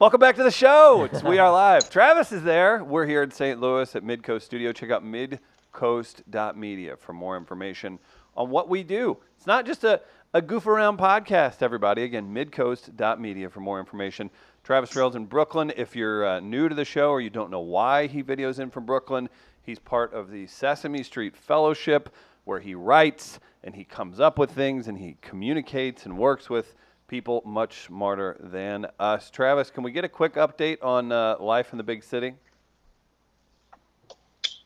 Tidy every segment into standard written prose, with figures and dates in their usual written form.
Welcome back to the show. It's We Are Live. Travis is there. We're here in St. Louis at Midcoast Studio. Check out midcoast.media for more information on what we do. It's not just a goof around podcast, everybody. Again, midcoast.media for more information. Travis Rails in Brooklyn. If you're new to the show or you don't know why he videos in from Brooklyn, he's part of the Sesame Street Fellowship, where he writes and he comes up with things and he communicates and works with people much smarter than us. Travis, can we get a quick update on life in the big city?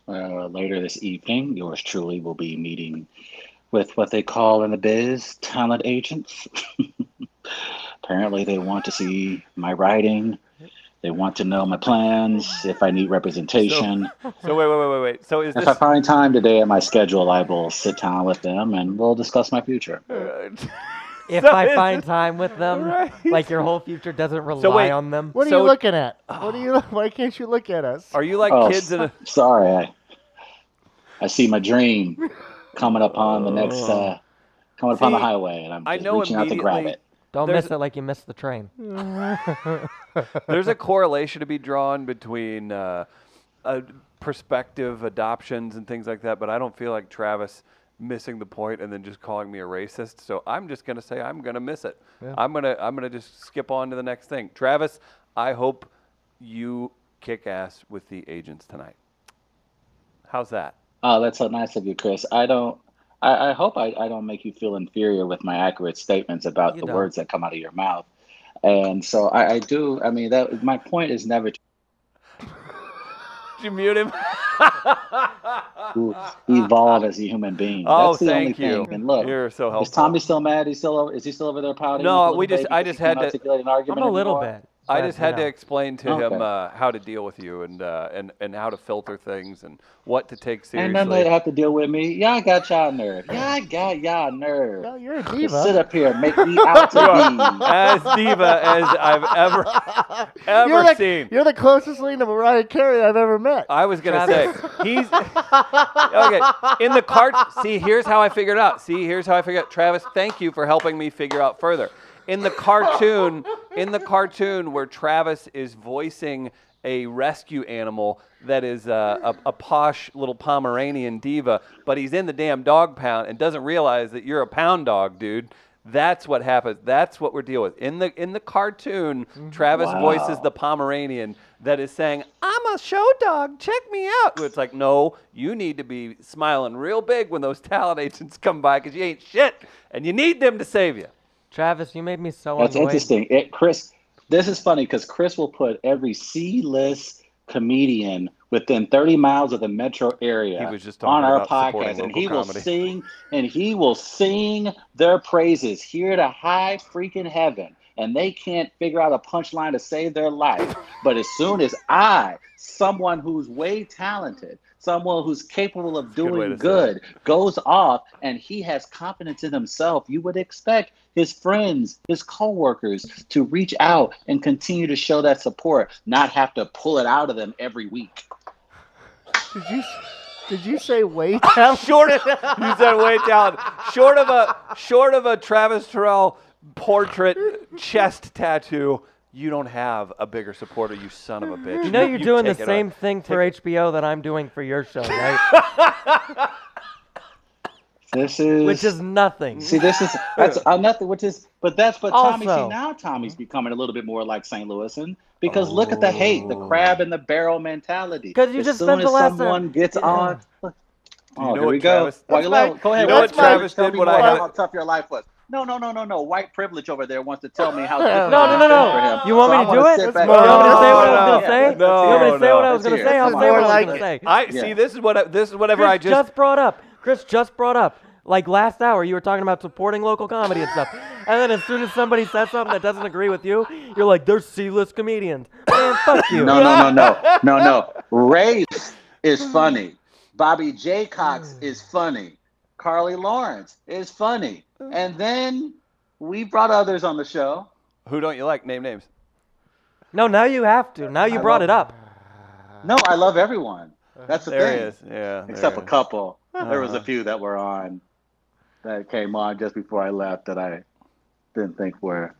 Later this evening, yours truly will be meeting with what they call in the biz, talent agents. Apparently they want to see my writing. They want to know my plans, if I need representation. So wait. So is this... If I find time today in my schedule, I will sit down with them and we'll discuss my future. If I find time with them, right. Like your whole future doesn't rely on them. What are you looking at? Why can't you look at us? Are you like kids in a... Sorry, I see my dream coming upon the highway, and I'm just reaching out to grab it. Don't miss it like you missed the train. There's a correlation to be drawn between prospective adoptions and things like that, but I don't feel like Travis missing the point and then just calling me a racist. So I'm just going to say I'm going to miss it. Yeah. I'm going to just skip on to the next thing. Travis, I hope you kick ass with the agents tonight. How's that? Oh, that's so nice of you, Chris. I hope I don't make you feel inferior with my accurate statements about the words that come out of your mouth. And so I do. I mean, that my point is never. Did you mute him? Evolve as a human being. Oh, thank you. And look, you're so helpful. Is Tommy still mad? Is he still over there pouting? No, I just had to explain to him how to deal with you and how to filter things and what to take seriously. And then they have to deal with me. Yeah, I got y'all nerve. Well, you're a diva. Just sit up here and make me out to be as diva as I've ever seen. You're the closest thing to Mariah Carey I've ever met. I was going to say, he's... Okay, in the cart... See, here's how I figured out. Travis, thank you for helping me figure out further. In the cartoon where Travis is voicing a rescue animal that is a posh little Pomeranian diva, but he's in the damn dog pound and doesn't realize that you're a pound dog, dude. That's what happens. That's what we're dealing with. In the cartoon, Travis voices the Pomeranian that is saying, "I'm a show dog. Check me out." It's like, no, you need to be smiling real big when those talent agents come by because you ain't shit, and you need them to save you. Travis, you made me so annoyed. That's interesting. Chris, this is funny because Chris will put every C-list comedian within 30 miles of the metro area on our podcast, and he will sing their praises here to high freaking heaven, and they can't figure out a punchline to save their life. But as soon as someone who's way talented, someone who's capable of doing good, goes off and he has confidence in himself, you would expect his friends, his coworkers to reach out and continue to show that support, not have to pull it out of them every week. Did you say way down? You said way down. Short of a Travis Terrell portrait chest tattoo, you don't have a bigger supporter, you son of a bitch. You know you're doing the same thing for HBO that I'm doing for your show, right? Which is nothing. See, Tommy's becoming a little bit more like St. Louisan because look at the hate, the crab in the barrel mentality. Because you just spent the last time. As soon as someone gets on, here we go. Go ahead. You know what Travis did when I had how tough your life was. No. White privilege over there wants to tell me how difficult for him. You want me to do it? You want me to say what I was going to say? You want me to say what I was going to say? I'll say what I was going to say. See, this is whatever I just brought up. Chris just brought up, like last hour, you were talking about supporting local comedy and stuff. And then as soon as somebody says something that doesn't agree with you, you're like, they're C-list comedians. Man, fuck you. No. Race is funny. Bobby J. Cox is funny. Carly Lawrence is funny. And then we brought others on the show. Who don't you like? Name names. No, now you have to. Now you brought it up. No, I love everyone. That's the thing. There is. Yeah, except a couple. There was a few that were on, that came on just before I left that I didn't think were.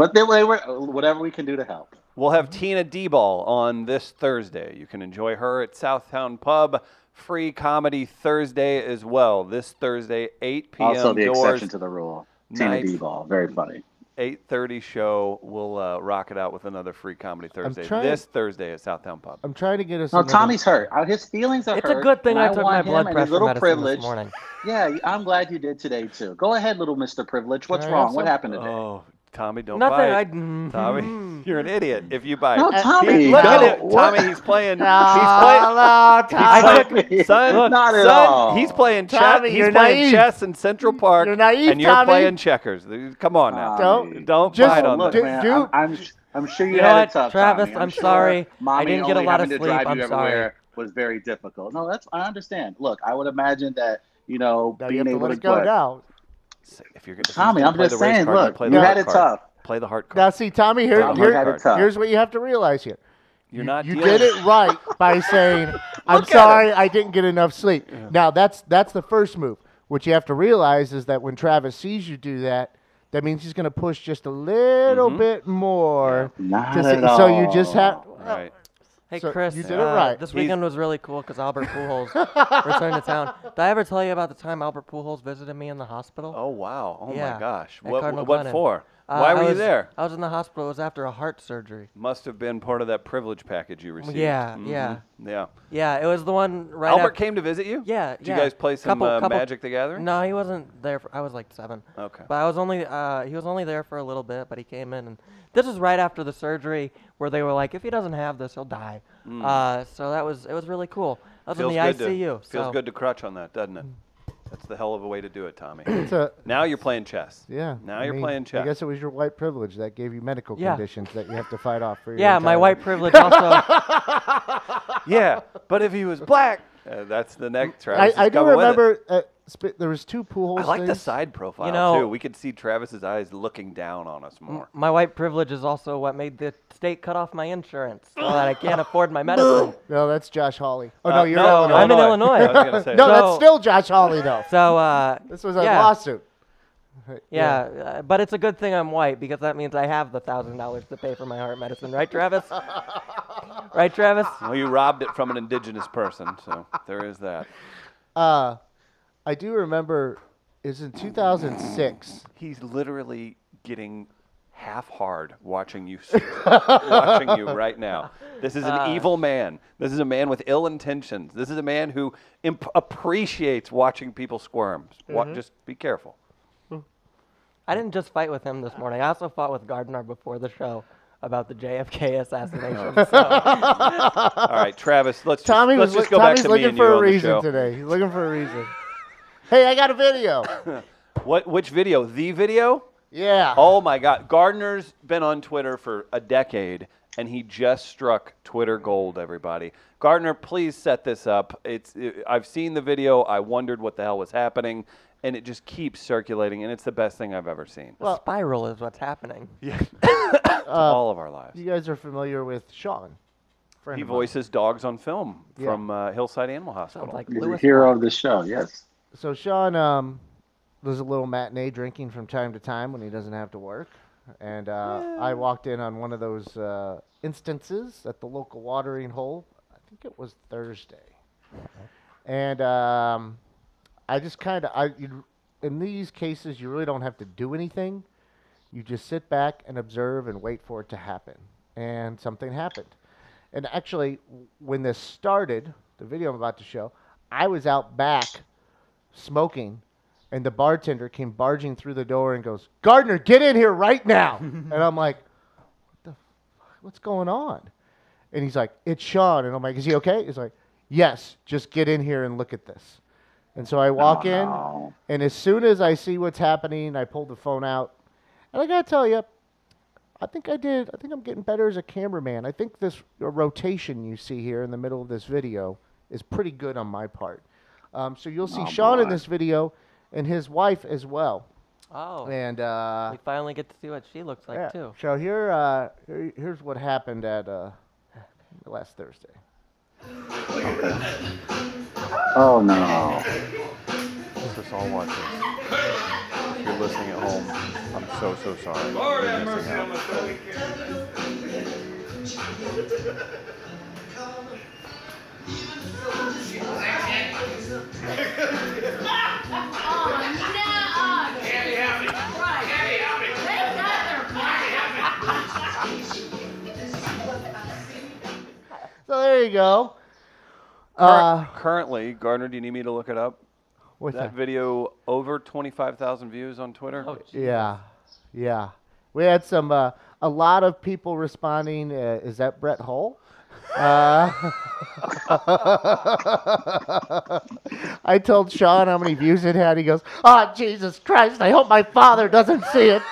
But they were whatever we can do to help. We'll have Tina D-Ball on this Thursday. You can enjoy her at Southtown Pub. Free comedy Thursday as well. This Thursday, 8 p.m. Also the doors, exception to the rule. Tina D-Ball, very funny. 8:30 show. We'll rock it out with another free comedy Thursday. This Thursday at Southtown Pub. I'm trying to get us. No, Tommy's hurt. His feelings are hurt. It's a good thing I took my blood pressure medicine this morning. Yeah, I'm glad you did today too. Go ahead, little Mr. Privilege. What's wrong? What happened today? Oh, Tommy, don't buy it. Nothing. Tommy, you're an idiot if you buy it. No, Tommy. Tommy, he's playing. He's playing chess. He's playing chess in Central Park. You're naive, and you're Tommy. Playing checkers. Come on now. Don't bite on that. I'm sure you had it tough, Travis, Tommy. I'm sorry. I didn't get a lot of sleep. I'm sorry. Was very difficult. No, I understand. Look, I would imagine that being able to go out. If you're going to Tommy, I'm just saying, look, you had it tough. Play the heart card. Now, see, Tommy, here's what you have to realize here. You did it right by saying, I'm sorry, I didn't get enough sleep. Yeah. Now, that's the first move. What you have to realize is that when Travis sees you do that, that means he's going to push just a little bit more. Yeah. Not at all. So you just have... Right. Hey, so Chris, you did it right. This weekend was really cool because Albert Pujols returned to town. Did I ever tell you about the time Albert Pujols visited me in the hospital? Oh, wow. Oh, my gosh. What for? Why were you there? I was in the hospital. It was after a heart surgery. Must have been part of that privilege package you received. Yeah, yeah. Yeah, it was the one right Albert came to visit you? Yeah, Did you guys play some Magic the Gathering? No, he wasn't there. I was like 7. Okay. But he was only there for a little bit, but he came in. And this was right after the surgery where they were like, if he doesn't have this, he'll die. Mm. So it was really cool. I was in the ICU. Feels good to crutch on that, doesn't it? That's the hell of a way to do it, Tommy. Now you're playing chess. Yeah. Playing chess. I guess it was your white privilege that gave you medical conditions that you have to fight off for your entire my white privilege also. Yeah, but if he was black, that's the next Travis. I do remember there was 2 pool holes. I like the side profile, too. We could see Travis's eyes looking down on us more. My white privilege is also what made the state cut off my insurance so that I can't afford my medicine. No, that's Josh Hawley. Oh, no, you're Illinois. I'm in Illinois. I was gonna say that's still Josh Hawley, though. So this was a lawsuit. Yeah. But it's a good thing I'm white because that means I have the $1,000 to pay for my heart medicine, right, Travis? Right, Travis? Well, you robbed it from an indigenous person, so there is that. I do remember it was in 2006. He's literally getting half hard watching you watching you right now. This is an evil man. This is a man with ill intentions. This is a man who appreciates watching people squirm. Mm-hmm. Just be careful. I didn't just fight with him this morning. I also fought with Gardner before the show about the JFK assassination. So. All right, Travis, let's just go back to me and you on the show. Tommy's looking for a reason today. He's looking for a reason. Hey, I got a video. Which video? The video? Yeah. Oh, my God. Gardner's been on Twitter for a decade, and he just struck Twitter gold, everybody. Gardner, please set this up. I've seen the video. I wondered what the hell was happening. And it just keeps circulating, and it's the best thing I've ever seen. Well, the spiral is what's happening. Yeah. To all of our lives. You guys are familiar with Sean. He voices Dogs on Film from Hillside Animal Hospital. Sounds like He's a hero of the show, yes. So Sean does a little matinee drinking from time to time when he doesn't have to work. And I walked in on one of those instances at the local watering hole. I think it was Thursday. And... I just kind of, in these cases, you really don't have to do anything. You just sit back and observe and wait for it to happen. And something happened. And actually, when this started, the video I'm about to show, I was out back smoking, and the bartender came barging through the door and goes, "Gardner, get in here right now." And I'm like, "What the fuck? What's going on?" And he's like, "It's Sean." And I'm like, "Is he okay?" He's like, "Yes, just get in here and look at this." And so I walk in, and as soon as I see what's happening, I pull the phone out. And I got to tell you, I think I'm getting better as a cameraman. I think this rotation you see here in the middle of this video is pretty good on my part. So you'll see Sean in this video and his wife as well. Oh. And we finally get to see what she looks like, too. So here's what happened at last Thursday. Oh, no. Let's just all watch this. if you're listening at home, I'm so sorry. Lord have mercy on my soul. So there you go. Currently, Gardner, do you need me to look it up? What's that video over 25,000 views on Twitter. Oh, yeah. We had some a lot of people responding. Is that Brett Hull? I told Sean how many views it had. He goes, "Oh Jesus Christ! I hope my father doesn't see it."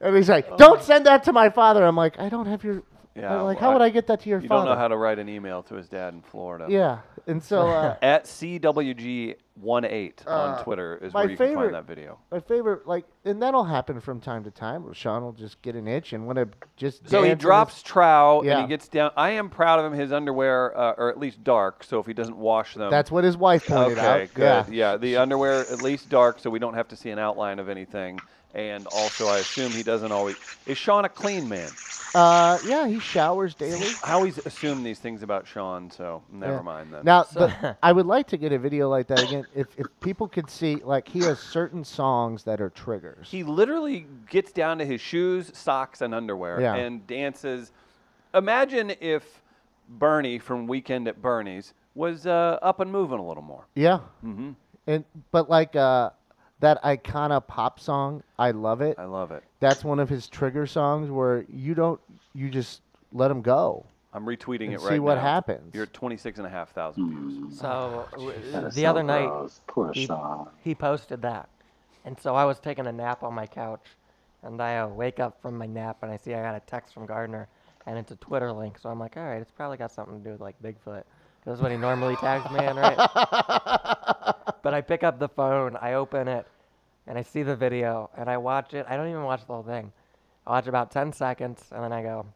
And he's like, "Don't send that to my father." I'm like, "I don't have your." Yeah, like, how would I get that to your father? You don't know how to write an email to his dad in Florida. Yeah, and so... at CWG18 on Twitter is where you can find that video. My favorite, like, and that'll happen from time to time. Sean will just get an itch and want to just... So he drops trow and he gets down. I am proud of him. His underwear are at least dark, so if he doesn't wash them... That's what his wife pointed out. Okay, good. Yeah, the underwear at least dark, so we don't have to see an outline of anything. And also, I assume he doesn't always... Is Sean a clean man? Yeah, he showers daily. I always assume these things about Sean, so never mind then. Now, but I would like to get a video like that again. If people could see, like, he has certain songs that are triggers. He literally gets down to his shoes, socks, and underwear and dances. Imagine if Bernie from Weekend at Bernie's was up and moving a little more. Yeah. Mm-hmm. But, like... that Icona pop song, I love it. That's one of his trigger songs where you just let him go. I'm retweeting it right now. See what happens. You're at 26,500 views. So the other night, he posted that. And so I was taking a nap on my couch, and I wake up from my nap, and I see I got a text from Gardner, and it's a Twitter link. So I'm like, all right, it's probably got something to do with, like, Bigfoot. Because that's what he normally tags me in, right? But I pick up the phone, I open it, and I see the video, and I watch it. I don't even watch the whole thing. I watch about 10 seconds, and then I go,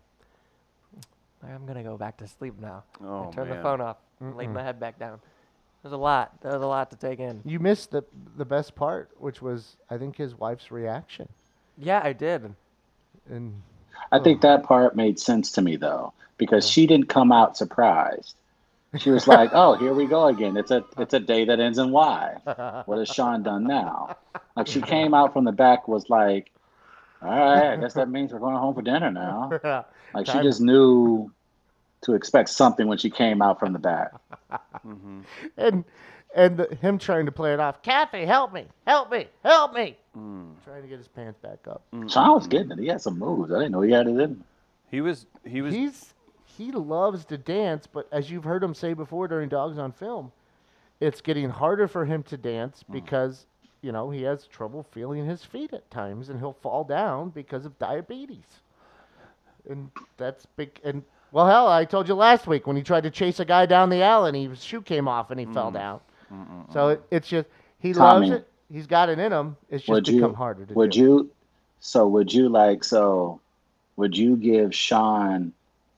I'm going to go back to sleep now. Oh, I turn the phone off, lay my head back down. There's a lot to take in. You missed the best part, which was, I think, his wife's reaction. Yeah, I did. And I think that part made sense to me, though, because she didn't come out surprised. She was like, "Oh, here we go again. It's a day that ends in Y. What has Sean done now?" Like, she came out from the back, was like, "All right, I guess that means we're going home for dinner now." Like, she just knew to expect something when she came out from the back. Mm-hmm. And him trying to play it off, "Kathy, help me!" Trying to get his pants back up. Sean was getting it. He had some moves. I didn't know he had it in him. He loves to dance, but as you've heard him say before during Dogs on Film, it's getting harder for him to dance because, he has trouble feeling his feet at times, and he'll fall down because of diabetes. And that's big. And, well, hell, I told you last week when he tried to chase a guy down the alley, and his shoe came off, and he fell down. Mm-mm-mm. So it's just, he Tommy, loves it. He's got it in him. It's just become harder to do. Would you give Sean...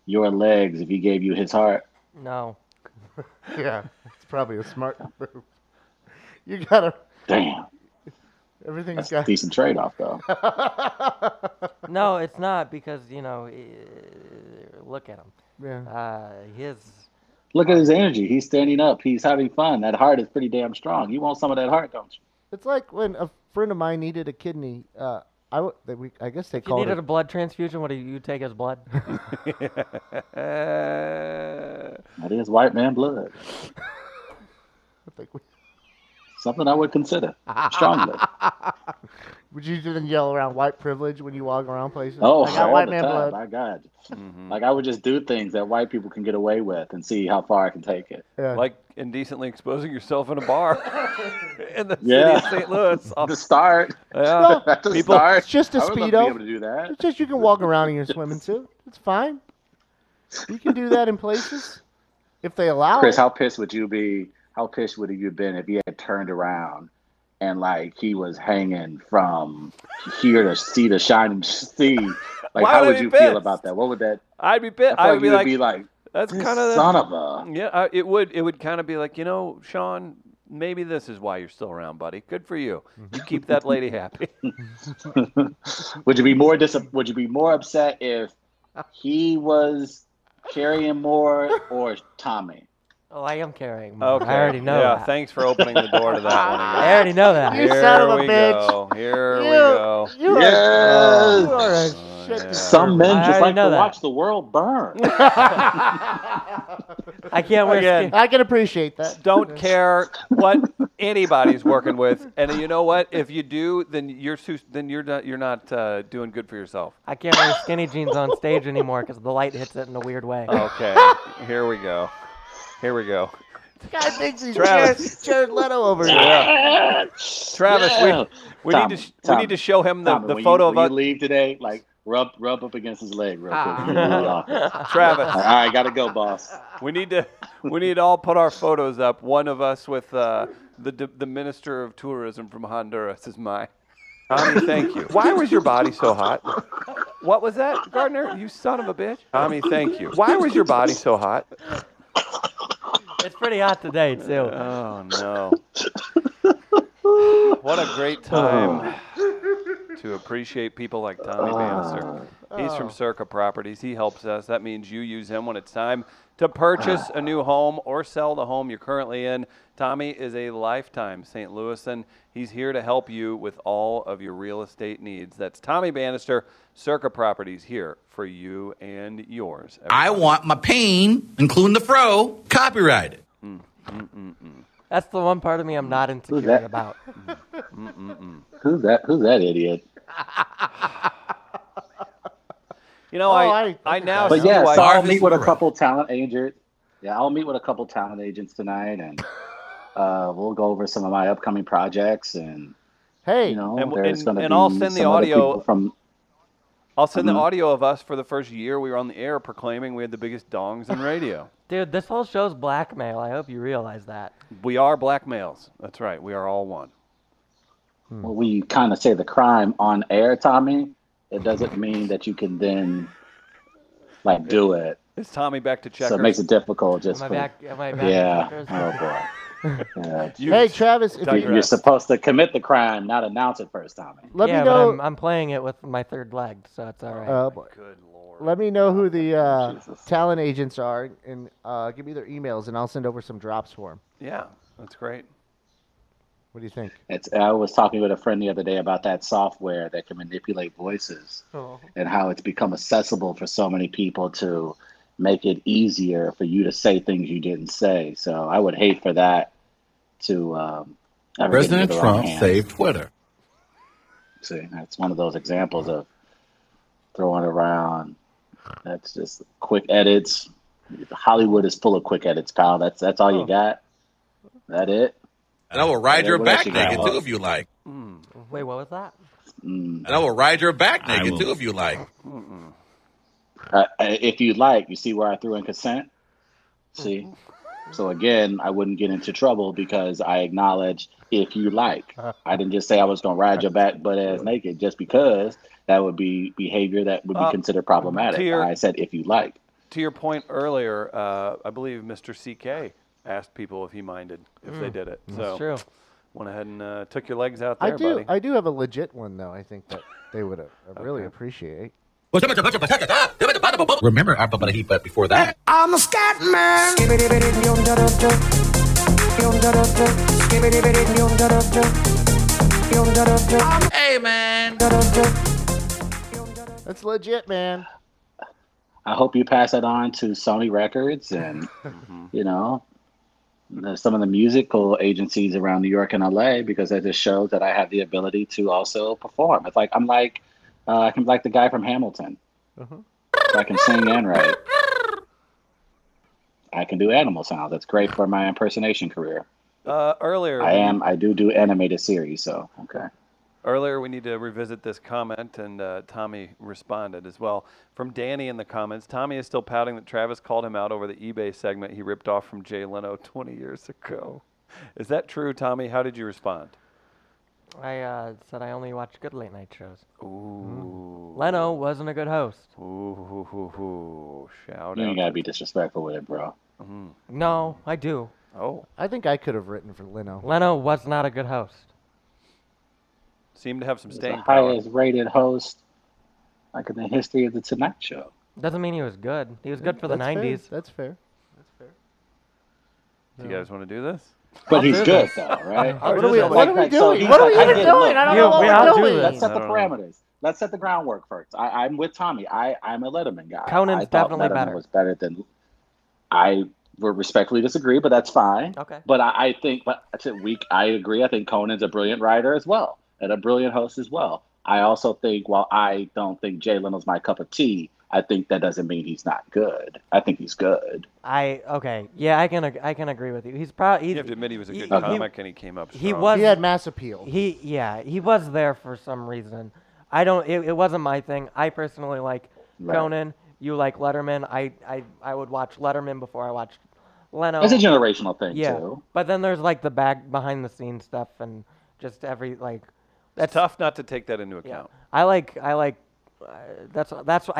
your legs if he gave you his heart? No. Yeah, it's probably a smart move. You gotta. Damn. That's a decent trade-off, though. No, it's not, because look at him. Yeah. Look at his energy. He's standing up. He's having fun. That heart is pretty damn strong. You want some of that heart, don't you? It's like when a friend of mine needed a kidney. I guess they called it. If you needed a blood transfusion, what do you take as blood? That is white man blood. Something I would consider strongly. Would you even yell around white privilege when you walk around places? Oh, I got white man blood. My God. Mm-hmm. Like, I would just do things that white people can get away with and see how far I can take it. Yeah. Like indecently exposing yourself in a bar in the city of St. Louis. To start. Yeah. Start. It's just a speedo. I would love to be able to do that. It's just you can walk around in your swimming suit. It's fine. You can do that in places if they allow it. Chris, how pissed would you have been if he had turned around and, like, he was hanging from here to see the shining sea? Like, how would you feel about that? What would that? I'd be pissed. I would be like, that's kind of son of a. Yeah, it would kind of be like, Sean, maybe this is why you're still around, buddy. Good for you. You keep that lady happy. Would you be more upset if he was carrying more or Tommy? Oh, I am carrying more. Okay. I already know that. Yeah, thanks for opening the door to that one. Again. I already know that. You son of a bitch. Go. Here we go. Yes. Yeah. Some men just like to watch the world burn. I can't wait. Again, I can appreciate that. Don't care what anybody's working with, and you know what? If you do, then you're not doing good for yourself. I can't wear skinny jeans on stage anymore because the light hits it in a weird way. Okay, here we go. God thinks he's Jared Leto over here. Yeah. Travis, yeah. we need to show him the photo of us. Leave today, like rub up against his leg real quick. Travis, all right, gotta go, boss. We need to all put our photos up. One of us with the Minister of Tourism from Honduras is mine. Tommy, thank you. Why was your body so hot? What was that, Gardner? You son of a bitch. Tommy, thank you. Why was your body so hot? It's pretty hot today, too. Oh, no. What a great time to appreciate people like Tommy Bannister. He's from Circa Properties. He helps us. That means you use him when it's time to purchase a new home or sell the home you're currently in. Tommy is a lifetime St. Louisan. He's here to help you with all of your real estate needs. That's Tommy Bannister, Circa Properties, here for you and yours. Everybody. I want my pain, including the fro, copyrighted. That's the one part of me I'm not insecure about. Who's that idiot? You know, I now see why. So I'll meet with a couple talent agents. Yeah, I'll meet with a couple talent agents tonight, and we'll go over some of my upcoming projects. And hey, you know, I'll send the audio from. I'll send the audio of us for the first year we were on the air proclaiming we had the biggest dongs in radio. Dude, this whole show's blackmail. I hope you realize that. We are blackmails. That's right. We are all one. Well, we kind of say the crime on air, Tommy. It doesn't mean that you can then, like, do it. Is Tommy back to checkers? So it makes it difficult. Just am I back to checkers? Yeah. Oh, boy. Yeah. Hey, Travis. You're supposed to commit the crime, not announce it first, Tommy. Let me know. I'm playing it with my third leg, so it's all right. Oh, boy. Good Lord. Let me know who the talent agents are, and give me their emails, and I'll send over some drops for them. Yeah, that's great. What do you think? I was talking with a friend the other day about that software that can manipulate voices and how it's become accessible for so many people to make it easier for you to say things you didn't say. So I would hate for that to... President Trump saved Twitter. See, that's one of those examples of throwing around. That's just quick edits. Hollywood is full of quick edits, pal. That's all you got? That it? And I will ride your back naked, too, if you like. Wait, what was that? And I will ride your back naked, too, if you like. If you like, you see where I threw in consent? See? So, again, I wouldn't get into trouble because I acknowledge if you like. I didn't just say I was going to ride your back butt-ass naked just because that would be behavior that would be considered problematic. I said if you like. To your point earlier, I believe Mr. CK asked people if he minded if they did it. That's so true. Went ahead and took your legs out there, buddy. I do have a legit one, though, I think that they would really appreciate. Remember, I'm about to heat, but before that. I'm a scat man. Hey, man. That's legit, man. I hope you pass that on to Sony Records and, you know, some of the musical agencies around New York and LA, because that just shows that I have the ability to also perform. It's like I'm like I can like the guy from Hamilton. So I can sing and write. I can do animal sounds. That's great for my impersonation career. I do animated series. So okay. Earlier, we need to revisit this comment, and Tommy responded as well. From Danny in the comments, Tommy is still pouting that Travis called him out over the eBay segment he ripped off from Jay Leno 20 years ago. Is that true, Tommy? How did you respond? I said I only watch good late-night shows. Ooh. Leno wasn't a good host. Ooh. Shout out. You ain't got to be disrespectful with it, bro. No, I do. Oh. I think I could have written for Leno. Leno was not a good host. Seemed to have some staying power. Highest rated host, like in the history of the Tonight Show. Doesn't mean he was good. He was good for the 90s. Fair. That's fair. That's fair. Do you guys want to do this? But he's good, though, right? What are we doing? What are we even doing? I don't know what we're doing. Let's set the parameters. Let's set the groundwork first. I'm with Tommy. I'm a Letterman guy. Conan's definitely better. Was better than I. Will respectfully disagree, but that's fine. Okay. But I agree. I think Conan's a brilliant writer as well, and a brilliant host as well. I also think, while I don't think Jay Leno's my cup of tea, I think that doesn't mean he's not good. I think he's good. I can agree with you. He's probably. You have to admit he was a good comic, and he came up strong. He had mass appeal. He was there for some reason. It wasn't my thing. I personally like Conan. You like Letterman. I would watch Letterman before I watched Leno. It's a generational thing too. But then there's like the behind the scenes stuff and just it's tough not to take that into account. Yeah. I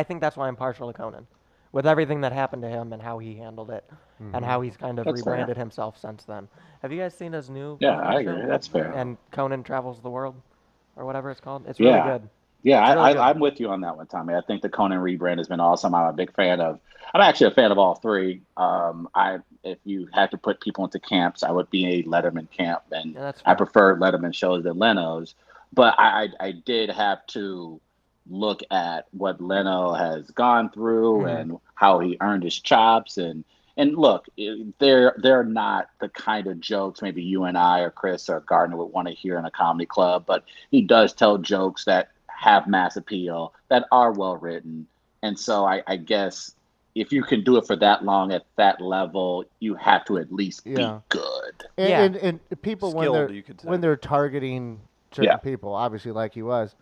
think that's why I'm partial to Conan, with everything that happened to him and how he handled it, mm-hmm. and how he's kind of rebranded himself since then. Have you guys seen his new? Yeah, I agree. That's fair. And Conan Travels the World, or whatever it's called. It's really good. Yeah, I'm with you on that one, Tommy. I think the Conan rebrand has been awesome. I'm actually a fan of all three. If you had to put people into camps, I would be a Letterman camp, and I prefer Letterman shows than Leno's. But I did have to look at what Leno has gone through, mm-hmm. and how he earned his chops. And look, they're not the kind of jokes maybe you and I or Chris or Gardner would want to hear in a comedy club, but he does tell jokes that have mass appeal, that are well written. And so I guess if you can do it for that long at that level, you have to at least be good. And people, skilled, when they're targeting certain people, obviously like he was,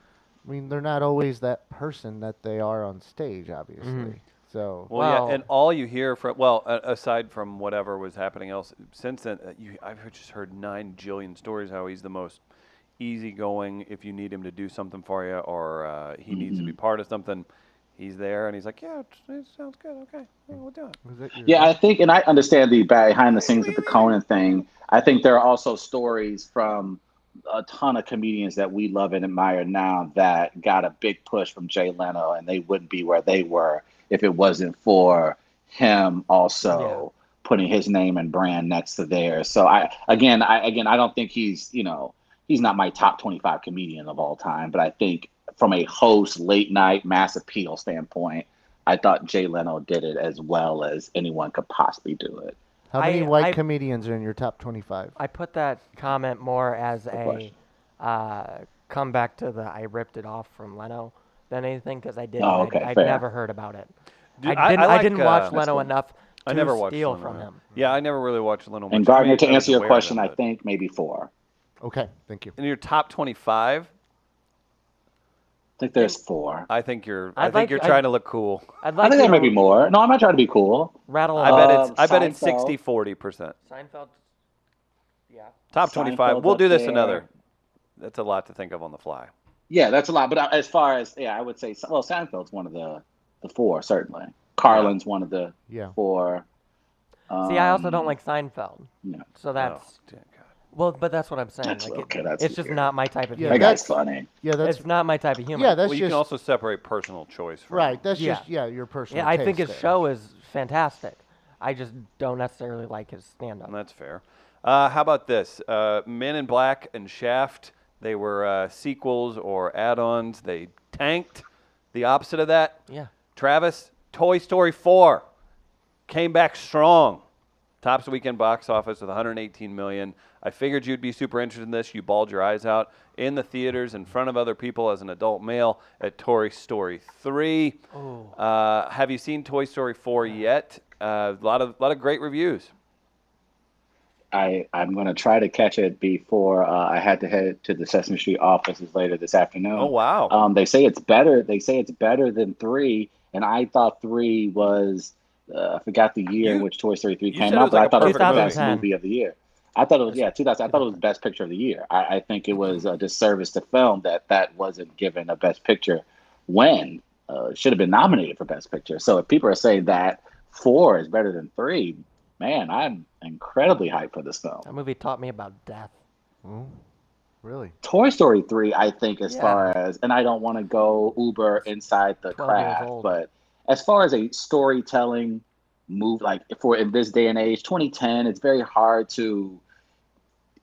I mean, they're not always that person that they are on stage, obviously. Mm-hmm. So and all you hear from, aside from whatever was happening else since then, I've just heard 9 jillion stories how he's the most easygoing. If you need him to do something for you, or he mm-hmm. needs to be part of something, he's there, and he's like, yeah, it sounds good. Okay, we'll do it. Yeah, I think, and I understand the behind the scenes of the Conan thing. I think there are also stories from a ton of comedians that we love and admire now that got a big push from Jay Leno, and they wouldn't be where they were if it wasn't for him also putting his name and brand next to theirs. So I don't think he's not my top 25 comedian of all time, but I think from a host, late night, mass appeal standpoint, I thought Jay Leno did it as well as anyone could possibly do it. How many white comedians are in your top 25? I put that comment more as a comeback to the I ripped it off from Leno than anything, because I didn't. Oh, okay, I'd never heard about it. Dude, I didn't watch Leno enough to steal from him. Yeah, I never really watched Leno. And Gardner, to answer your question, I think maybe 4. Okay, thank you. In your top 25? I think there's 4. I think you're trying to look cool. I think there may be more. No, I'm not trying to be cool. Rattle off. I bet it's 60-40%. Seinfeld. Yeah. Top 25. We'll do this another. That's a lot to think of on the fly. Yeah, that's a lot. But as far as I would say, Seinfeld's one of the 4 certainly. Carlin's one of the 4. See, I also don't like Seinfeld. No. So that's. Oh, well, but that's what I'm saying. That's, like, okay, it's just not my type of humor. That guy's funny. Yeah, it's not my type of humor. Yeah, that's you can also separate personal choice from right. That's just your personal. Yeah, I think his show is fantastic. I just don't necessarily like his stand-up. That's fair. How about this? Men in Black and Shaft. They were sequels or add-ons. They tanked. The opposite of that. Yeah. Travis, Toy Story 4 came back strong. Tops weekend box office with $118 million. I figured you'd be super interested in this. You bawled your eyes out in the theaters in front of other people as an adult male at Toy Story 3. Oh. Have you seen Toy Story 4 yet? A lot of great reviews. I'm going to try to catch it before I had to head to the Sesame Street offices later this afternoon. Oh, wow. They say it's better. They say it's better than 3, and I thought 3 was... I forgot the year in which Toy Story 3 came out, but I thought it was the best movie of the year. I thought it was 2000. I thought it was best picture of the year. I think it was a disservice to film that wasn't given a best picture when should have been nominated for best picture. So if people are saying that 4 is better than 3, man, I'm incredibly hyped for this film. That movie taught me about death. Mm, really? Toy Story 3, I think, as far as, and I don't want to go uber inside the craft, but as far as a storytelling move, like for in this day and age, 2010, it's very hard to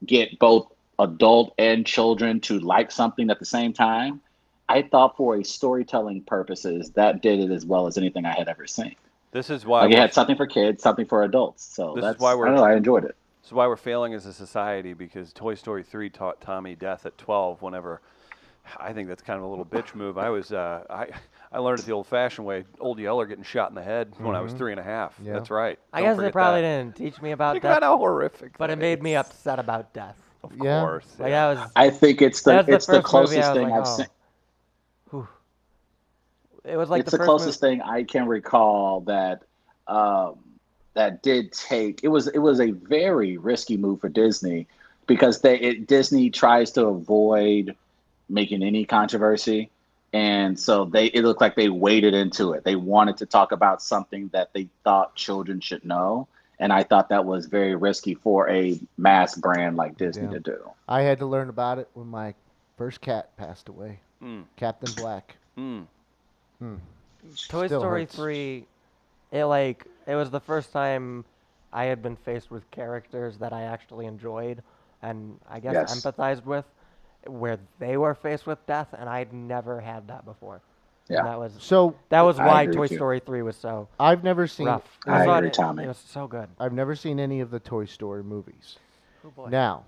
get both adult and children to like something at the same time. I thought for a storytelling purposes, that did it as well as anything I had ever seen. This is why we had something for kids, something for adults. So that's why I enjoyed it. This is why we're failing as a society, because Toy Story 3 taught Tommy death at 12. Whenever, I think that's kind of a little bitch move. I was I learned it the old-fashioned way. Old Yeller getting shot in the head when I was 3 and a half. Yeah. That's right. I guess they probably didn't teach me about death. Kind of horrific. But it made me upset about death. Of course. Yeah. Like I think it's the closest thing I've seen. It was like the closest thing I can recall that that did take. It was a very risky move for Disney, because Disney tries to avoid making any controversy, and so it looked like they waded into it. They wanted to talk about something that they thought children should know, and I thought that was very risky for a mass brand like Disney to do. I had to learn about it when my first cat passed away, Captain Black. Mm. Hmm. Toy Story 3, it was the first time I had been faced with characters that I actually enjoyed and I guess empathized with, where they were faced with death, and I'd never had that before. Yeah. And that was why Toy Story 3 was so rough. I agree, Tommy. It was so good. I've never seen any of the Toy Story movies. Oh boy. Now,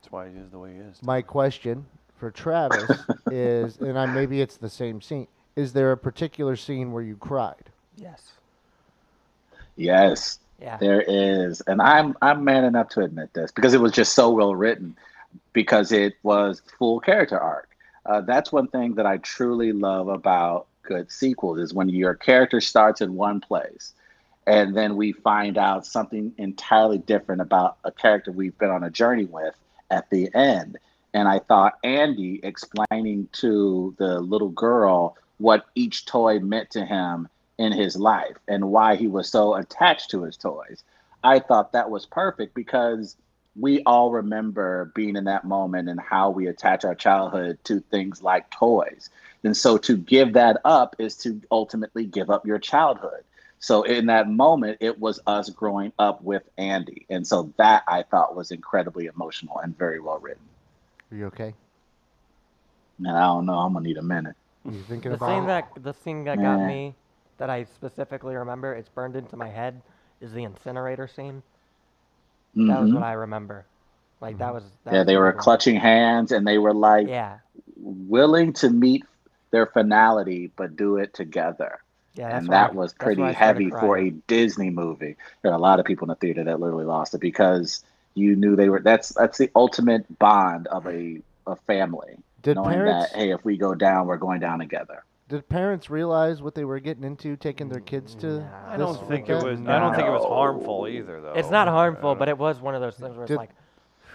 that's why he is the way he is. My question for Travis is, and maybe it's the same scene, is there a particular scene where you cried? Yes. Yeah. There is. And I'm man enough to admit this, because it was just so well written, because it was full character arc. That's one thing that I truly love about good sequels, is when your character starts in one place and then we find out something entirely different about a character we've been on a journey with at the end. And I thought Andy explaining to the little girl what each toy meant to him in his life and why he was so attached to his toys. I thought that was perfect, because we all remember being in that moment and how we attach our childhood to things like toys. And so to give that up is to ultimately give up your childhood. So in that moment, it was us growing up with Andy. And so that I thought was incredibly emotional and very well written. Are you okay? Man, I don't know. I'm going to need a minute. The thing that got me, that I specifically remember, it's burned into my head, is the incinerator scene. Mm-hmm. That was what I remember. Like that was. They were clutching hands, and they were like, willing to meet their finality, but do it together. Yeah, and that was pretty heavy for a Disney movie. There are a lot of people in the theater that literally lost it, because you knew they were. That's the ultimate bond of a family. Knowing that, hey, if we go down, we're going down together. Did parents realize what they were getting into, taking their kids to? I don't think it was harmful either, though. It's not harmful, but it was one of those things where it's like,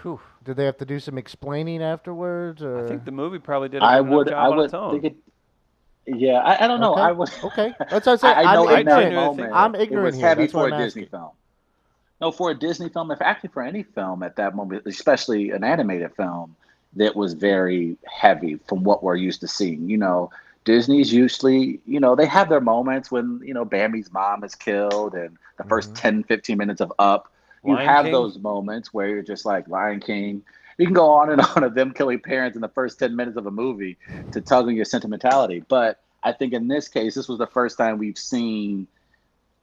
whew. Did they have to do some explaining afterwards? Or? I think the movie probably did a good job on its own. I don't know. Okay. Okay. That's what I'm saying. I'm ignorant here. It was heavy for a Disney film. No, for a Disney film, if actually for any film at that moment, especially an animated film, that was very heavy from what we're used to seeing. You know, Disney's usually, they have their moments when, Bambi's mom is killed, and the first 10, 15 minutes of Up. Those moments where you're just like Lion King. You can go on and on of them killing parents in the first 10 minutes of a movie to tug on your sentimentality. But I think in this case, this was the first time we've seen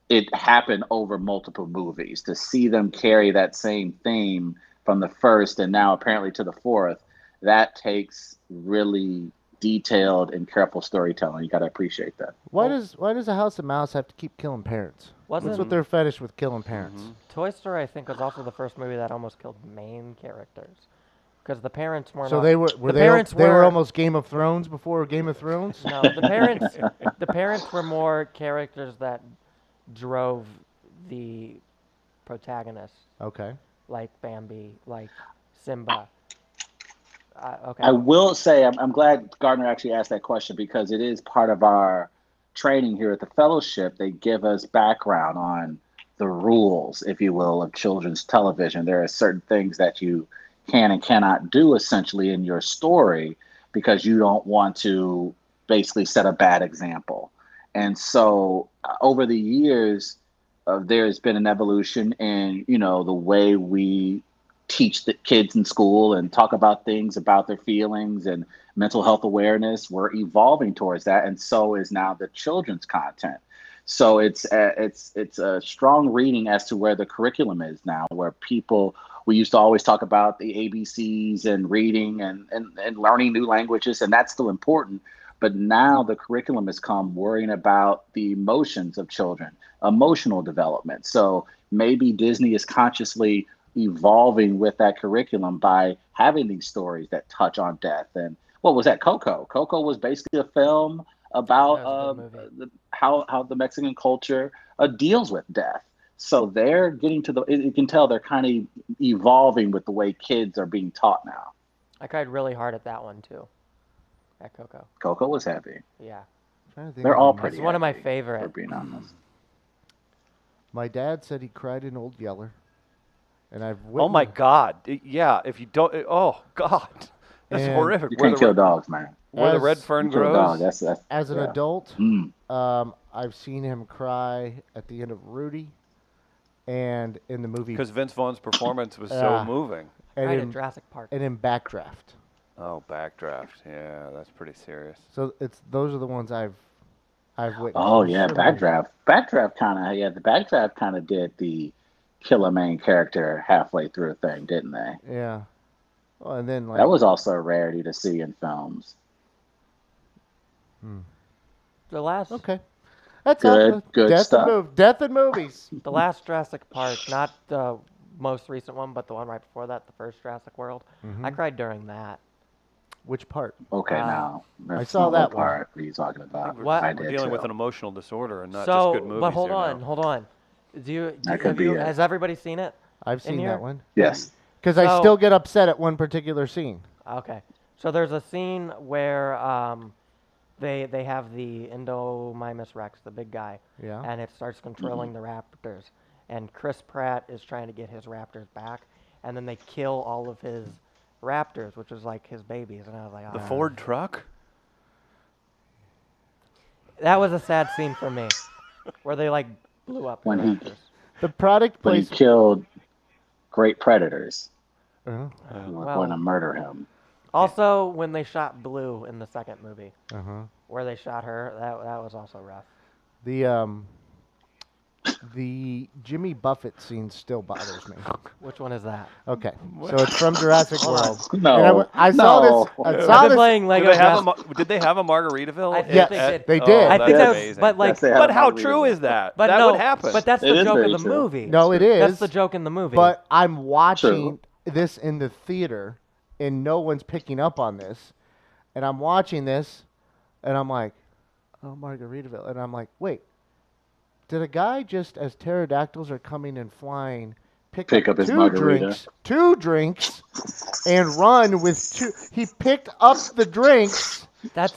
it happen over multiple movies, to see them carry that same theme from the first and now apparently to the fourth. That takes really detailed and careful storytelling. You got to appreciate that. Why does a House of Mouse have to keep killing parents? That's what their fetish with killing parents. Mm-hmm. Toy Story, I think, was also the first movie that almost killed main characters, because the parents weren't. They were almost Game of Thrones before Game of Thrones. No, the parents were more characters that drove the protagonist. Okay. Like Bambi, like Simba. Okay. I will say I'm glad Gardner actually asked that question, because it is part of our training here at the Fellowship. They give us background on the rules, if you will, of children's television. There are certain things that you can and cannot do essentially in your story because you don't want to basically set a bad example. And so over the years, there's been an evolution in, you know, the way we teach the kids in school and talk about things, about their feelings and mental health awareness. We're evolving towards that. And so is now the children's content. So it's a strong reading as to where the curriculum is now, where people, we used to always talk about the ABCs and reading and learning new languages, and that's still important. But now the curriculum has come worrying about the emotions of children, emotional development. So maybe Disney is consciously evolving with that curriculum by having these stories that touch on death. And what was that? Coco. Coco was basically a film about how the Mexican culture deals with death. So they're getting to the, you can tell they're kind of evolving with the way kids are being taught now. I cried really hard at that one too. At Coco. Coco was happy. Yeah. They're all pretty. It's one of my favorites. For being honest. My dad said he cried in Old Yeller. And I've witnessed. Oh my God. Yeah. If you don't. Oh God. That's horrific. You can't kill dogs, man. Where the Red Fern Grows. As an adult, I've seen him cry at the end of Rudy and in the movie. Because Vince Vaughn's performance was so moving. And in Jurassic Park. And in Backdraft. Oh, Backdraft. Yeah, that's pretty serious. So those are the ones I've witnessed. Oh yeah, Backdraft. The Backdraft kind of did the kill a main character halfway through thing, didn't they? Yeah. Well, and then that was also a rarity to see in films. The last. Okay. That's good death stuff. Death in movies. The last Jurassic Park, not the most recent one, but the one right before that, the first Jurassic World. Mm-hmm. I cried during that. Which part? Okay, now. I saw that part. What are you talking about? What? We're dealing with an emotional disorder and not just good movies. But hold on. Has everybody seen it? I've seen that one. Yes. Because I still get upset at one particular scene. Okay. So there's a scene where they have the Indominus Rex, the big guy. Yeah. And it starts controlling the raptors. And Chris Pratt is trying to get his raptors back. And then they kill all of his raptors, which was like his babies, and I was like, oh, the Ford truck? That was a sad scene for me, where they like blew up when raptors. The product placement. He killed great predators. Uh-huh. Well, going to murder him. Also, when they shot Blue in the second movie, where they shot her, that was also rough. The Jimmy Buffett scene still bothers me. Which one is that? Okay, so it's from Jurassic World. No, I saw this. I saw this. Playing Lego. Did they have a Margaritaville? I think they did. They did. I think that was, but like, yes, but how true is that? But that would happen. But that's the joke of the movie. No, it is. That's the joke in the movie. But I'm watching this in the theater, and no one's picking up on this, and I'm watching this, and I'm like, oh, Margaritaville, and I'm like, wait. Did a guy just, as pterodactyls are coming and flying, pick up his margarita, two drinks, and run with two? He picked up the drinks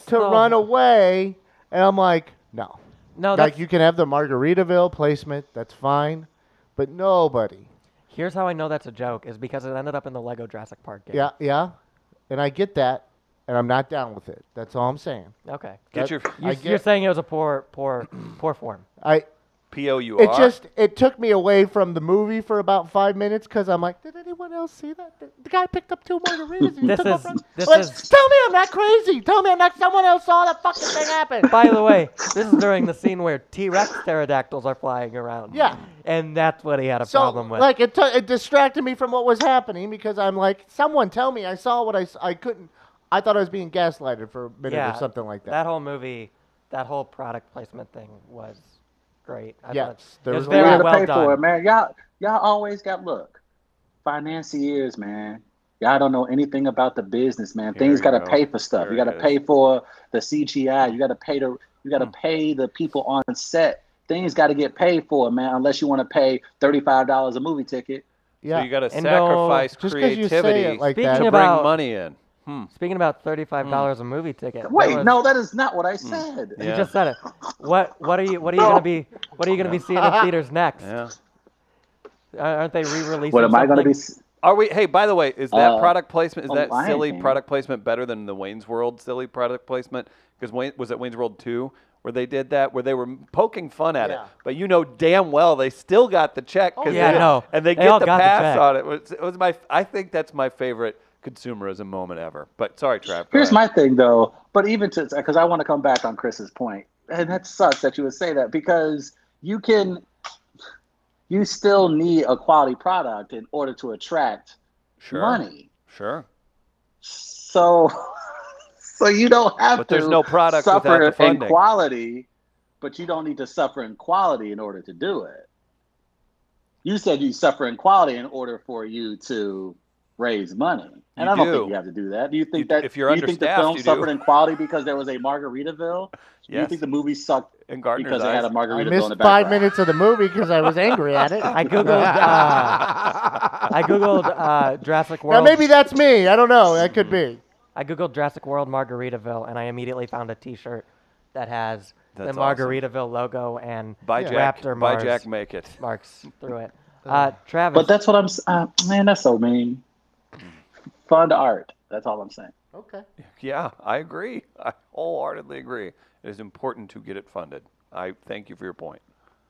run away, and I'm like, no. Like, you can have the Margaritaville placement, that's fine, but nobody. Here's how I know that's a joke, is because it ended up in the Lego Jurassic Park game. Yeah, and I get that, and I'm not down with it. That's all I'm saying. Okay, you're saying it was a poor form. P-O-U-R. It took me away from the movie for about 5 minutes because I'm like, did anyone else see that? The guy picked up two margaritas. Tell me I'm not crazy. Tell me I'm not. Someone else saw that fucking thing happen. By the way, this is during the scene where T-Rex pterodactyls are flying around. Yeah. And that's what he had a problem with. Like, it distracted me from what was happening because I'm like, someone tell me I saw what I couldn't. I thought I was being gaslighted for a minute or something like that. That whole movie, that whole product placement thing was... Great. There was very well pay done. For it, man. Y'all always got financiers, man. Y'all don't know anything about the business, man. Things got to pay for stuff. You got to pay for the CGI. You got to pay the people on set. Things got to get paid for, man. Unless you want to pay $35 a movie ticket. Yeah, so you got to sacrifice creativity to bring money in. Speaking about $35 a movie ticket. Wait, that is not what I said. You just said it. What are you going to be seeing in theaters next? Yeah. Aren't they re-releasing? What am I going to be? Are we? Hey, by the way, is that product placement? Is that silly product placement better than the Wayne's World silly product placement? Because was it Wayne's World 2 where they did that, where they were poking fun at it? But you know damn well they still got the check. And they get the pass on it. It was my. I think that's my favorite consumerism moment ever. But sorry, Trav. Here's my thing though. But even to, because I want to come back on Chris's point, and that sucks that you would say that, because you can. You still need a quality product in order to attract money. Sure. So you don't have but to there's no product suffer in funding. Quality, but you don't need to suffer in quality in order to do it. You said you suffer in quality in order for you to raise money. And I don't think you have to do that. Do you think that if you're understaffed, do you think the film suffered in quality because there was a Margaritaville? Yes. Do you think the movie sucked because they had a Margaritaville in the background? I missed 5 minutes of the movie because I was angry at it. I googled Jurassic World. Now maybe that's me. I don't know. That could be. I googled Jurassic World Margaritaville, and I immediately found a T-shirt that has the Margaritaville logo and Raptor Mars. By Jack, make it marks through it. Travis, but that's what I'm. Man, that's so mean. Fun art. That's all I'm saying. Okay. Yeah, I agree. I wholeheartedly agree. It is important to get it funded. I thank you for your point.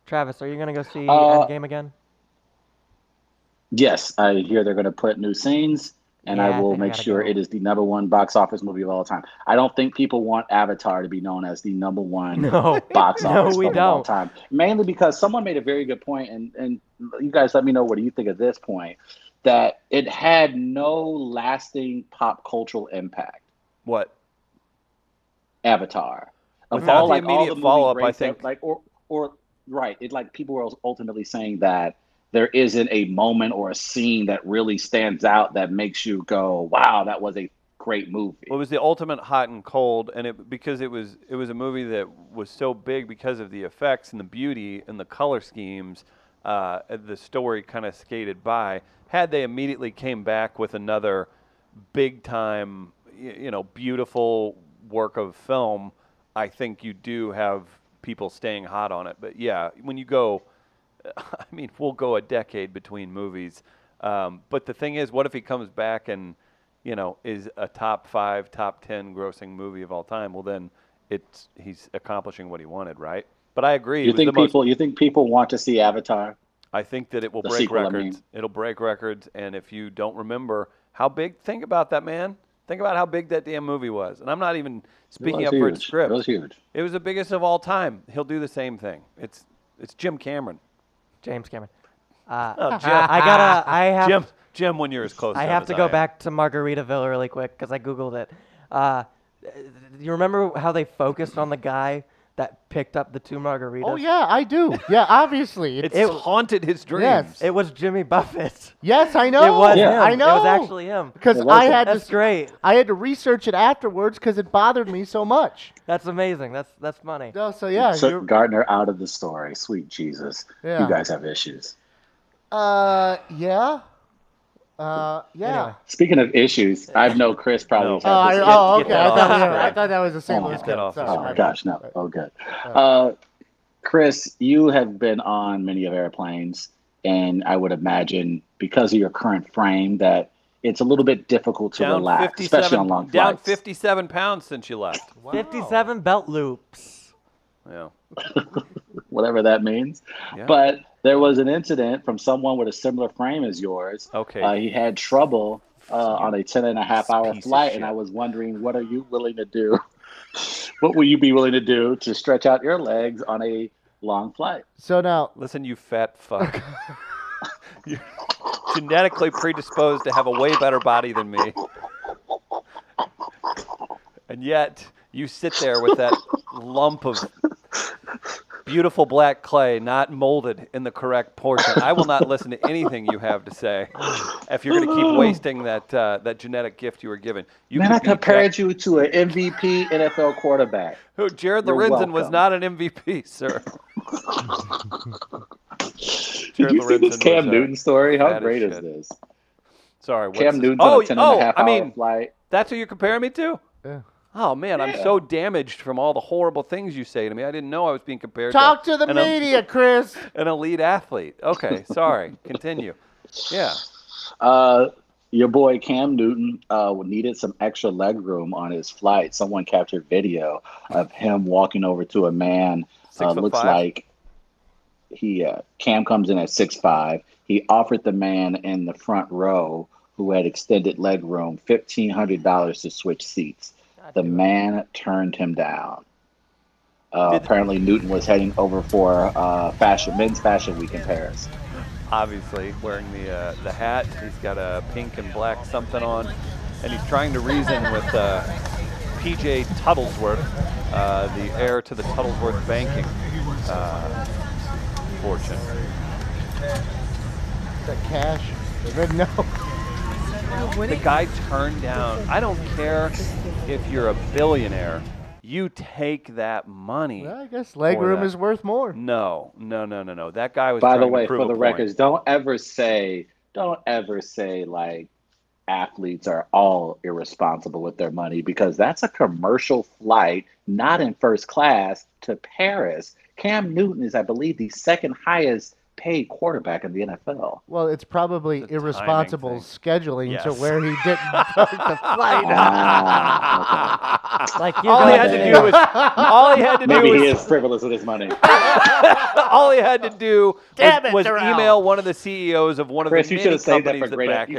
Travis, are you going to go see Endgame again? Yes, I hear they're going to put new scenes, and I will make sure it is the number one box office movie of all time. I don't think people want Avatar to be known as the number one box office movie of all time. Mainly because someone made a very good point, and you guys let me know what do you think at this point. That it had no lasting pop cultural impact. What? Avatar. Without the immediate follow-up, I think. People were ultimately saying that there isn't a moment or a scene that really stands out that makes you go, "Wow, that was a great movie." Well, it was the ultimate hot and cold, and because it was a movie that was so big because of the effects and the beauty and the color schemes. The story kind of skated by. Had they immediately came back with another big time, beautiful work of film, I think you do have people staying hot on it. But yeah, when you go, we'll go a decade between movies. But the thing is, what if he comes back and, is a top 5, top 10 grossing movie of all time? Well, then he's accomplishing what he wanted, right? But I agree. You think people want to see Avatar? I think that it will break records. It'll break records, and if you don't remember how big, think about that, man. Think about how big that damn movie was. And I'm not even speaking up for its script. It was huge. It was the biggest of all time. He'll do the same thing. It's James Cameron. Jim. Jim, when you're as close. I have to go back to Margaritaville really quick because I googled it. You remember how they focused on the guy that picked up the two margaritas? Oh, yeah, I do. Yeah, obviously. It haunted his dreams. Yes. It was Jimmy Buffett. Yes, I know. It was him. I know. It was actually him. That's great. I had to research it afterwards because it bothered me so much. That's amazing. That's funny. No, so, yeah. Took Gardner out of the story. Sweet Jesus. Yeah. You guys have issues. Yeah. Yeah. Anyway. Speaking of issues, I know Chris probably. Okay. I thought that was the same. Gosh, no. Oh, good. Chris, you have been on many of airplanes, and I would imagine because of your current frame that it's a little bit difficult to relax, especially on long flights. Down 57 pounds since you left. Wow. 57 belt loops. Yeah. Whatever that means. Yeah. But there was an incident from someone with a similar frame as yours. Okay. He had trouble on a 10.5-hour flight, and I was wondering, what are you willing to do? What will you be willing to do to stretch out your legs on a long flight? So now, listen, you fat fuck. You're genetically predisposed to have a way better body than me. And yet, you sit there with that lump of beautiful black clay not molded in the correct portion. I will not listen to anything you have to say if you're going to keep wasting that genetic gift you were given. I compared you to an MVP NFL quarterback. Who? Jared Lorenzen was not an MVP, sir. Did you see this Cam Newton story? How great is this? Sorry. Cam Newton on a 10.5-hour flight. That's who you're comparing me to? Yeah. oh, man, yeah. I'm so damaged from all the horrible things you say to me. I didn't know I was being compared to... Talk to the media, Chris. An elite athlete. Okay, sorry. Continue. Yeah. Your boy Cam Newton needed some extra leg room on his flight. Someone captured video of him walking over to a man. Cam comes in at 6'5". He offered the man in the front row who had extended leg room $1,500 to switch seats. The man turned him down. Apparently, Newton was heading over for Men's Fashion Week in Paris. Obviously, wearing the hat. He's got a pink and black something on. And he's trying to reason with P.J. Tuttlesworth, the heir to the Tuttlesworth banking fortune. The cash? No. The guy turned down. I don't care if you're a billionaire. You take that money. Well, I guess legroom is worth more. No. That guy was. By the way, for the records, don't ever say like athletes are all irresponsible with their money, because that's a commercial flight, not in first class, to Paris. Cam Newton is, I believe, the second highest paid quarterback in the NFL. Well, it's probably irresponsible scheduling to where he didn't book the flight. Okay. Maybe he is frivolous with his money. All he had to do was email one of the CEOs of one of the many companies that back him.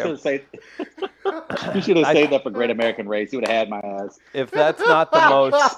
You should have saved that for Great American Race. You would have had my ass. If that's not the most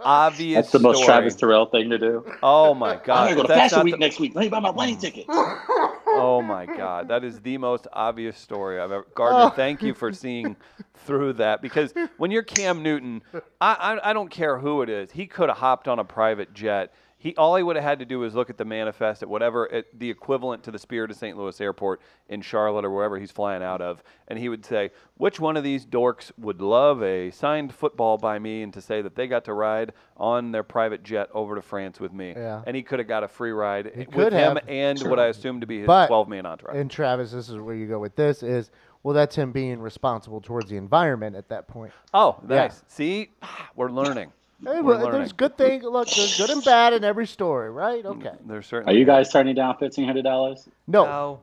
obvious, that's the most Travis Terrell thing to do. Oh my God! I'm gonna go to Fashion Week next week. Let me buy my plane ticket. Oh my God! That is the most obvious story I've ever. Gardner, thank you for seeing through that, because when you're Cam Newton, I don't care who it is. He could have hopped on a private jet. All he would have had to do is look at the manifest at whatever, at the equivalent to the Spirit of St. Louis Airport in Charlotte or wherever he's flying out of, and he would say, which one of these dorks would love a signed football by me, and to say that they got to ride on their private jet over to France with me. Yeah. And he could have got a free ride what I assume to be his 12-man entourage. And Travis, this is where you go with this, is, well, that's him being responsible towards the environment at that point. Oh, nice. Yeah. See, we're learning. Hey, there's good thing. Look, there's good and bad in every story, right? Okay. There's certainly. Are you guys turning down $1,500? No.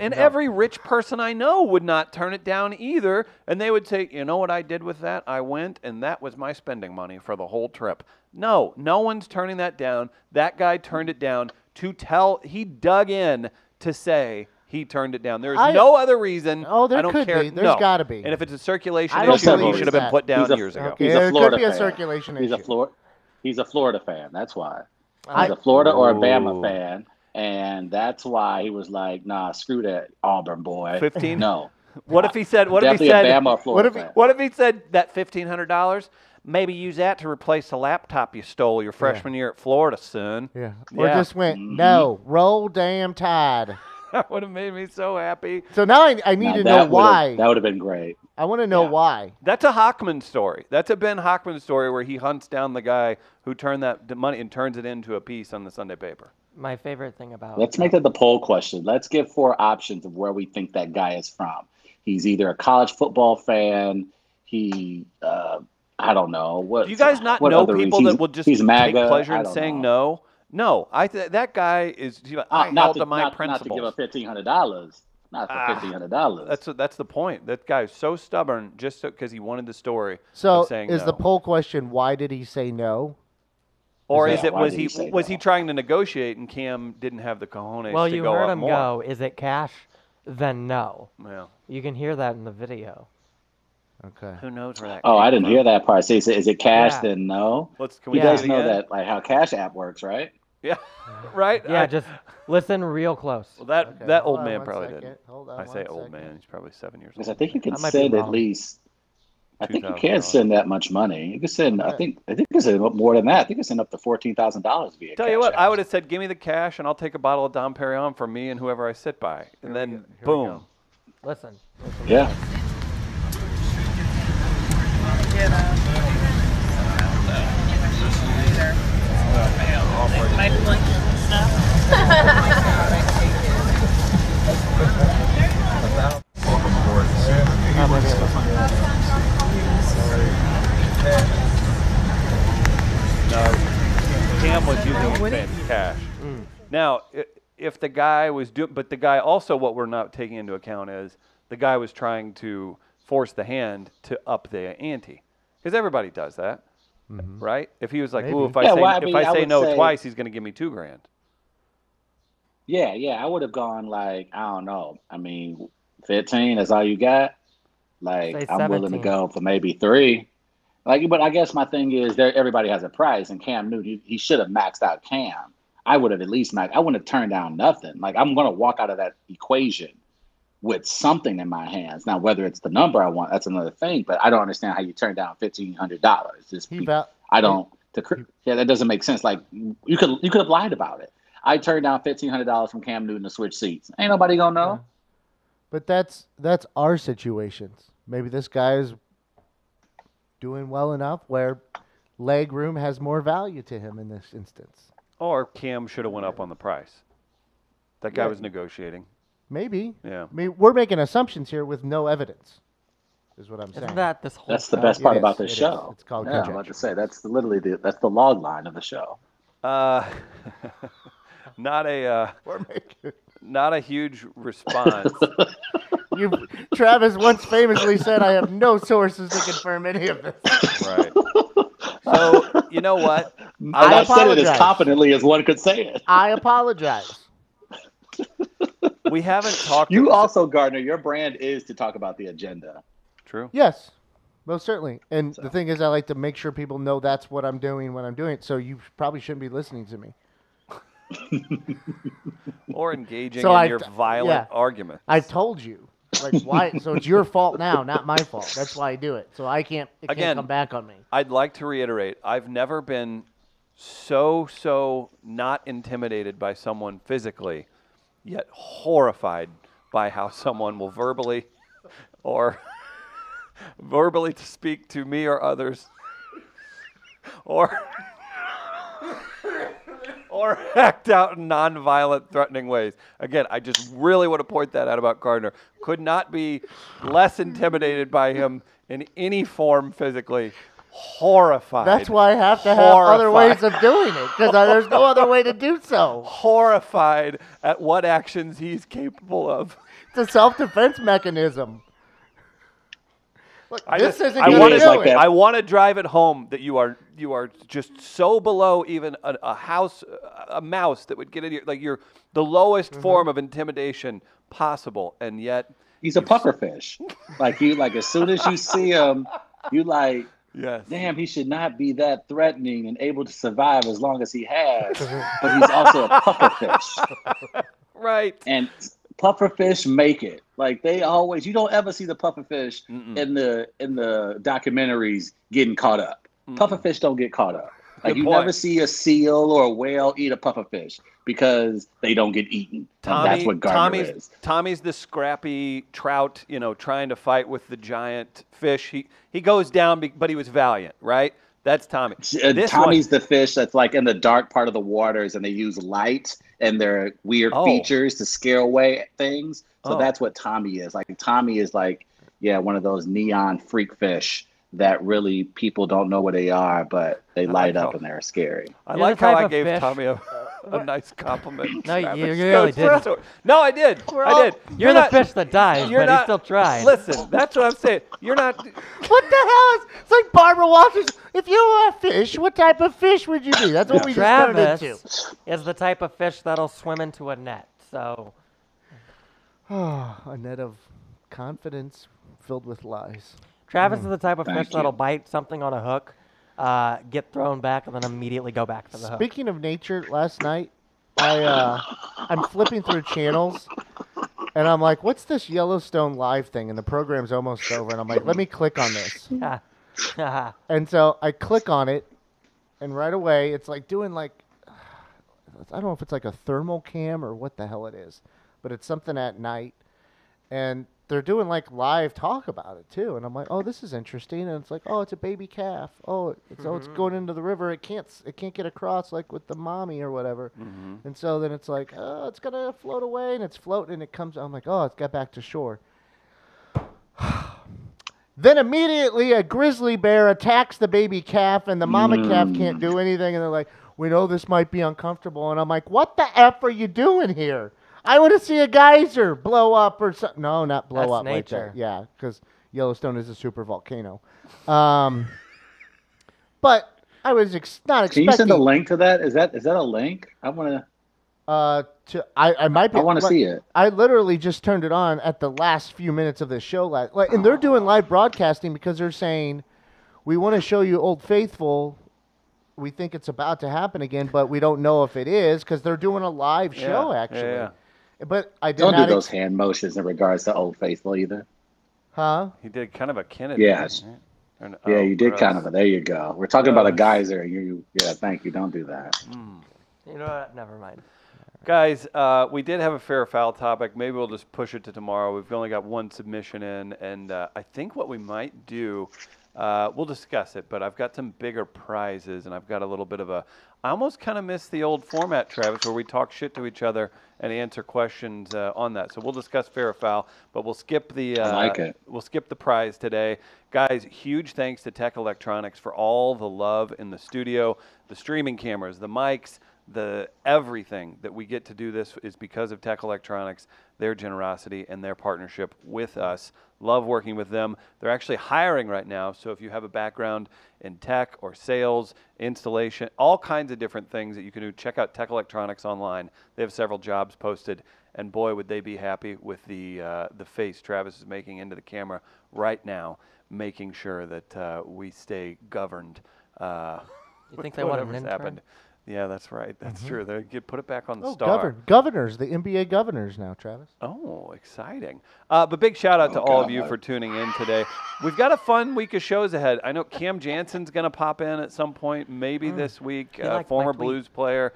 And every rich person I know would not turn it down either. And they would say, you know what I did with that? I went, and that was my spending money for the whole trip. No, no one's turning that down. That guy turned it down he dug in to say he turned it down. There's no other reason. Oh, there could be. There's got to be. And if it's a circulation issue, he should have been put down years ago. Okay. He's a Florida fan. Could be a circulation issue. He's a Florida fan. That's why. He's a Florida or a Bama fan, and that's why he was like, "Nah, screw that Auburn boy." 15. No. What if he said that $1,500? Maybe use that to replace the laptop you stole your freshman year at Florida, son. Yeah. Or just went roll damn tide. That would have made me so happy. So now I need to know why. That would have been great. I want to know why. That's a Hockman story. That's a Ben Hockman story where he hunts down the guy who turned that money and turns it into a piece on the Sunday paper. My favorite thing about... Let's make that the poll question. Let's give 4 options of where we think that guy is from. He's either a college football fan. He, I don't know. What, do you guys not know people that will just take pleasure in saying no? No, that guy is. Principles. Not to give up $1,500. Not for $1,500. That's the point. That guy is so stubborn just because he wanted the story. So the poll question, why did he say no? Or was he trying to negotiate and Cam didn't have the cojones to go up more? Well, you heard him go. Is it cash? Then no. Yeah. You can hear that in the video. Okay. Who knows where that? Oh, I didn't hear that part. So he said, "Is it cash?" Then no. You guys know that, like how Cash App works, right? Yeah, right? Yeah, just listen real close. Well, that old man probably did. I say old man. He's probably 7 years old. I think you can send at least – I think you can send that much money. You can send – I think you can send more than that. I think you can send up to $14,000 via Cash App. Tell you what, I would have said, give me the cash, and I'll take a bottle of Dom Perignon for me and whoever I sit by. And then, boom. Listen. Yeah. Welcome aboard. Now, if the guy was but the guy also, what we're not taking into account is the guy was trying to force the hand to up the ante, because everybody does that, right? If he was like, "Ooh, if I say no twice, he's going to give me $2,000." Yeah, I would have gone like, I don't know. I mean, 15 is all you got. Like, I'm willing to go for maybe 3. Like, but I guess my thing is there. Everybody has a price, and Cam Newton, he should have maxed out Cam. I would have at least maxed. I wouldn't have turned down nothing. Like, I'm going to walk out of that equation with something in my hands. Now, whether it's the number I want, that's another thing. But I don't understand how you turn down $1,500. That doesn't make sense. Like, you could have lied about it. I turned down $1,500 from Cam Newton to switch seats. Ain't nobody gonna know. Yeah. But that's our situations. Maybe this guy is doing well enough where leg room has more value to him in this instance. Or Cam should have went up on the price. That guy was negotiating. Maybe. Yeah. I mean, we're making assumptions here with no evidence, is what I'm saying. That's the best part about this show. It's called conjecture. I'm about to say that's literally that's the log line of the show. Not a huge response. Travis once famously said, "I have no sources to confirm any of this." Right. So you know what? I said it as confidently as one could say it. I apologize. We haven't talked. You also, Gardner, your brand is to talk about the agenda. True. Yes, most certainly. And the thing is, I like to make sure people know that's what I'm doing when I'm doing it. So you probably shouldn't be listening to me. Or engaging in your violent argument. I told you. Like, why? So it's your fault now, not my fault. That's why I do it. So I can't, can't come back on me. I'd like to reiterate, I've never been so not intimidated by someone physically, yet horrified by how someone will verbally or verbally to speak to me or others or act out in nonviolent, threatening ways. Again, I just really want to point that out about Gardner. Could not be less intimidated by him in any form physically. Horrified. That's why I have to have other ways of doing it, because there's no other way to do so. Horrified at what actions he's capable of. It's a self-defense mechanism. Look, I want to drive it home that you are just so below even a mouse that would get in here. Like, you're the lowest form of intimidation possible, and yet he's a pufferfish. Like, you, like, as soon as you see him, you like, yes, damn, he should not be that threatening and able to survive as long as he has. But he's also a pufferfish, right? And pufferfish make it. Like, they always, you don't ever see the pufferfish in the documentaries getting caught up. Pufferfish don't get caught up. Like, you never see a seal or a whale eat a pufferfish because they don't get eaten. That's what Gardner is. Tommy's the scrappy trout, trying to fight with the giant fish. He goes down, but he was valiant, right? That's Tommy. Tommy's the fish that's like in the dark part of the waters, and they use light and their weird features to scare away things. So that's what Tommy is. Like, Tommy is like, one of those neon freak fish that really people don't know what they are, but they light up and they're scary. I like how I gave Tommy a nice compliment. No, you really did. No, I did. I did. You're the fish that dies, but he still tries. Listen, that's what I'm saying. You're not. What the hell is? It's like Barbara Walters. If you were a fish, what type of fish would you be? That's what we just turned into. Is the type of fish that'll swim into a net. So, a net of confidence filled with lies. Travis is the type of fish that'll bite something on a hook, get thrown back, and then immediately go back to the hook. Speaking of nature, last night, I'm flipping through channels, and I'm like, what's this Yellowstone live thing? And the program's almost over, and I'm like, let me click on this. And so I click on it, and right away, it's like doing like, I don't know if it's like a thermal cam or what the hell it is, but it's something at night, and they're doing like live talk about it too, and I'm like, oh, this is interesting. And it's like, oh, it's a baby calf. Oh, it's going into the river. It can't get across like with the mommy or whatever. And so then it's like, oh, it's gonna float away, and it's floating, and it comes. I'm like, oh, it's got back to shore. Then immediately a grizzly bear attacks the baby calf, and the mama calf can't do anything. And they're like, we know this might be uncomfortable. And I'm like, what the F are you doing here? I want to see a geyser blow up or something. No, not blow up. That's nature. Like that. Yeah, because Yellowstone is a super volcano. But I was not expecting. Can you send a link to that? Is that a link? I want to. I might be. I want to see it. I literally just turned it on at the last few minutes of this show, and they're doing live broadcasting because they're saying, we want to show you Old Faithful. We think it's about to happen again, but we don't know if it is because they're doing a live show actually. Yeah. But I did don't do those hand motions in regards to Old Faithful either. Huh? He did kind of a Kennedy. Yes. Right? Yeah, you did kind of. There you go. We're talking about a geyser. Yeah, thank you. Don't do that. You know what? Never mind. Guys, we did have a fair or foul topic. Maybe we'll just push it to tomorrow. We've only got one submission in, and I think what we might do, we'll discuss it, but I've got some bigger prizes, and I've got a little bit of a – I almost kind of miss the old format, Travis, where we talk shit to each other and answer questions on that. So we'll discuss fair or foul, but we'll skip the we'll skip the prize today. Guys, huge thanks to Tech Electronics for all the love in the studio, the streaming cameras, the mics, the everything that we get to do this is because of Tech Electronics, their generosity, and their partnership with us. Love working with them. They're actually hiring right now, so if you have a background in tech or sales, installation, all kinds of different things that you can do, check out Tech Electronics online. They have several jobs posted, and boy, would they be happy with the face Travis is making into the camera right now, making sure that we stay governed. You think they want an intern? Yeah, that's right. That's true. They get put it back on the star. Governors, the NBA governors now, Travis. Oh, exciting. But big shout out to all of you for tuning in today. We've got a fun week of shows ahead. I know Cam Jansen's going to pop in at some point, maybe this week, former Blues player.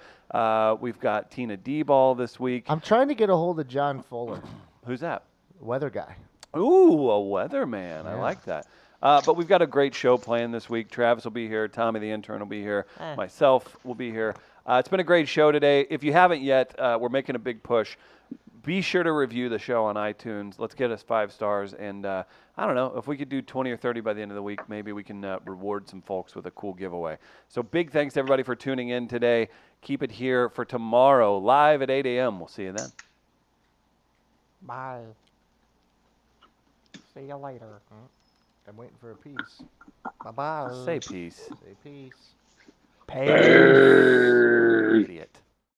We've got Tina D-Ball this week. I'm trying to get a hold of John Fuller. Who's that? Weather guy. Ooh, a weatherman. Yeah. I like that. But we've got a great show planned this week. Travis will be here. Tommy the intern will be here. Myself will be here. It's been a great show today. If you haven't yet, we're making a big push. Be sure to review the show on iTunes. Let's get us 5 stars. And I don't know, if we could do 20 or 30 by the end of the week, maybe we can reward some folks with a cool giveaway. So big thanks to everybody for tuning in today. Keep it here for tomorrow, live at 8 a.m. We'll see you then. Bye. See you later. I'm waiting for a piece. Bye-bye. Say peace. Say peace. Peace. Idiot.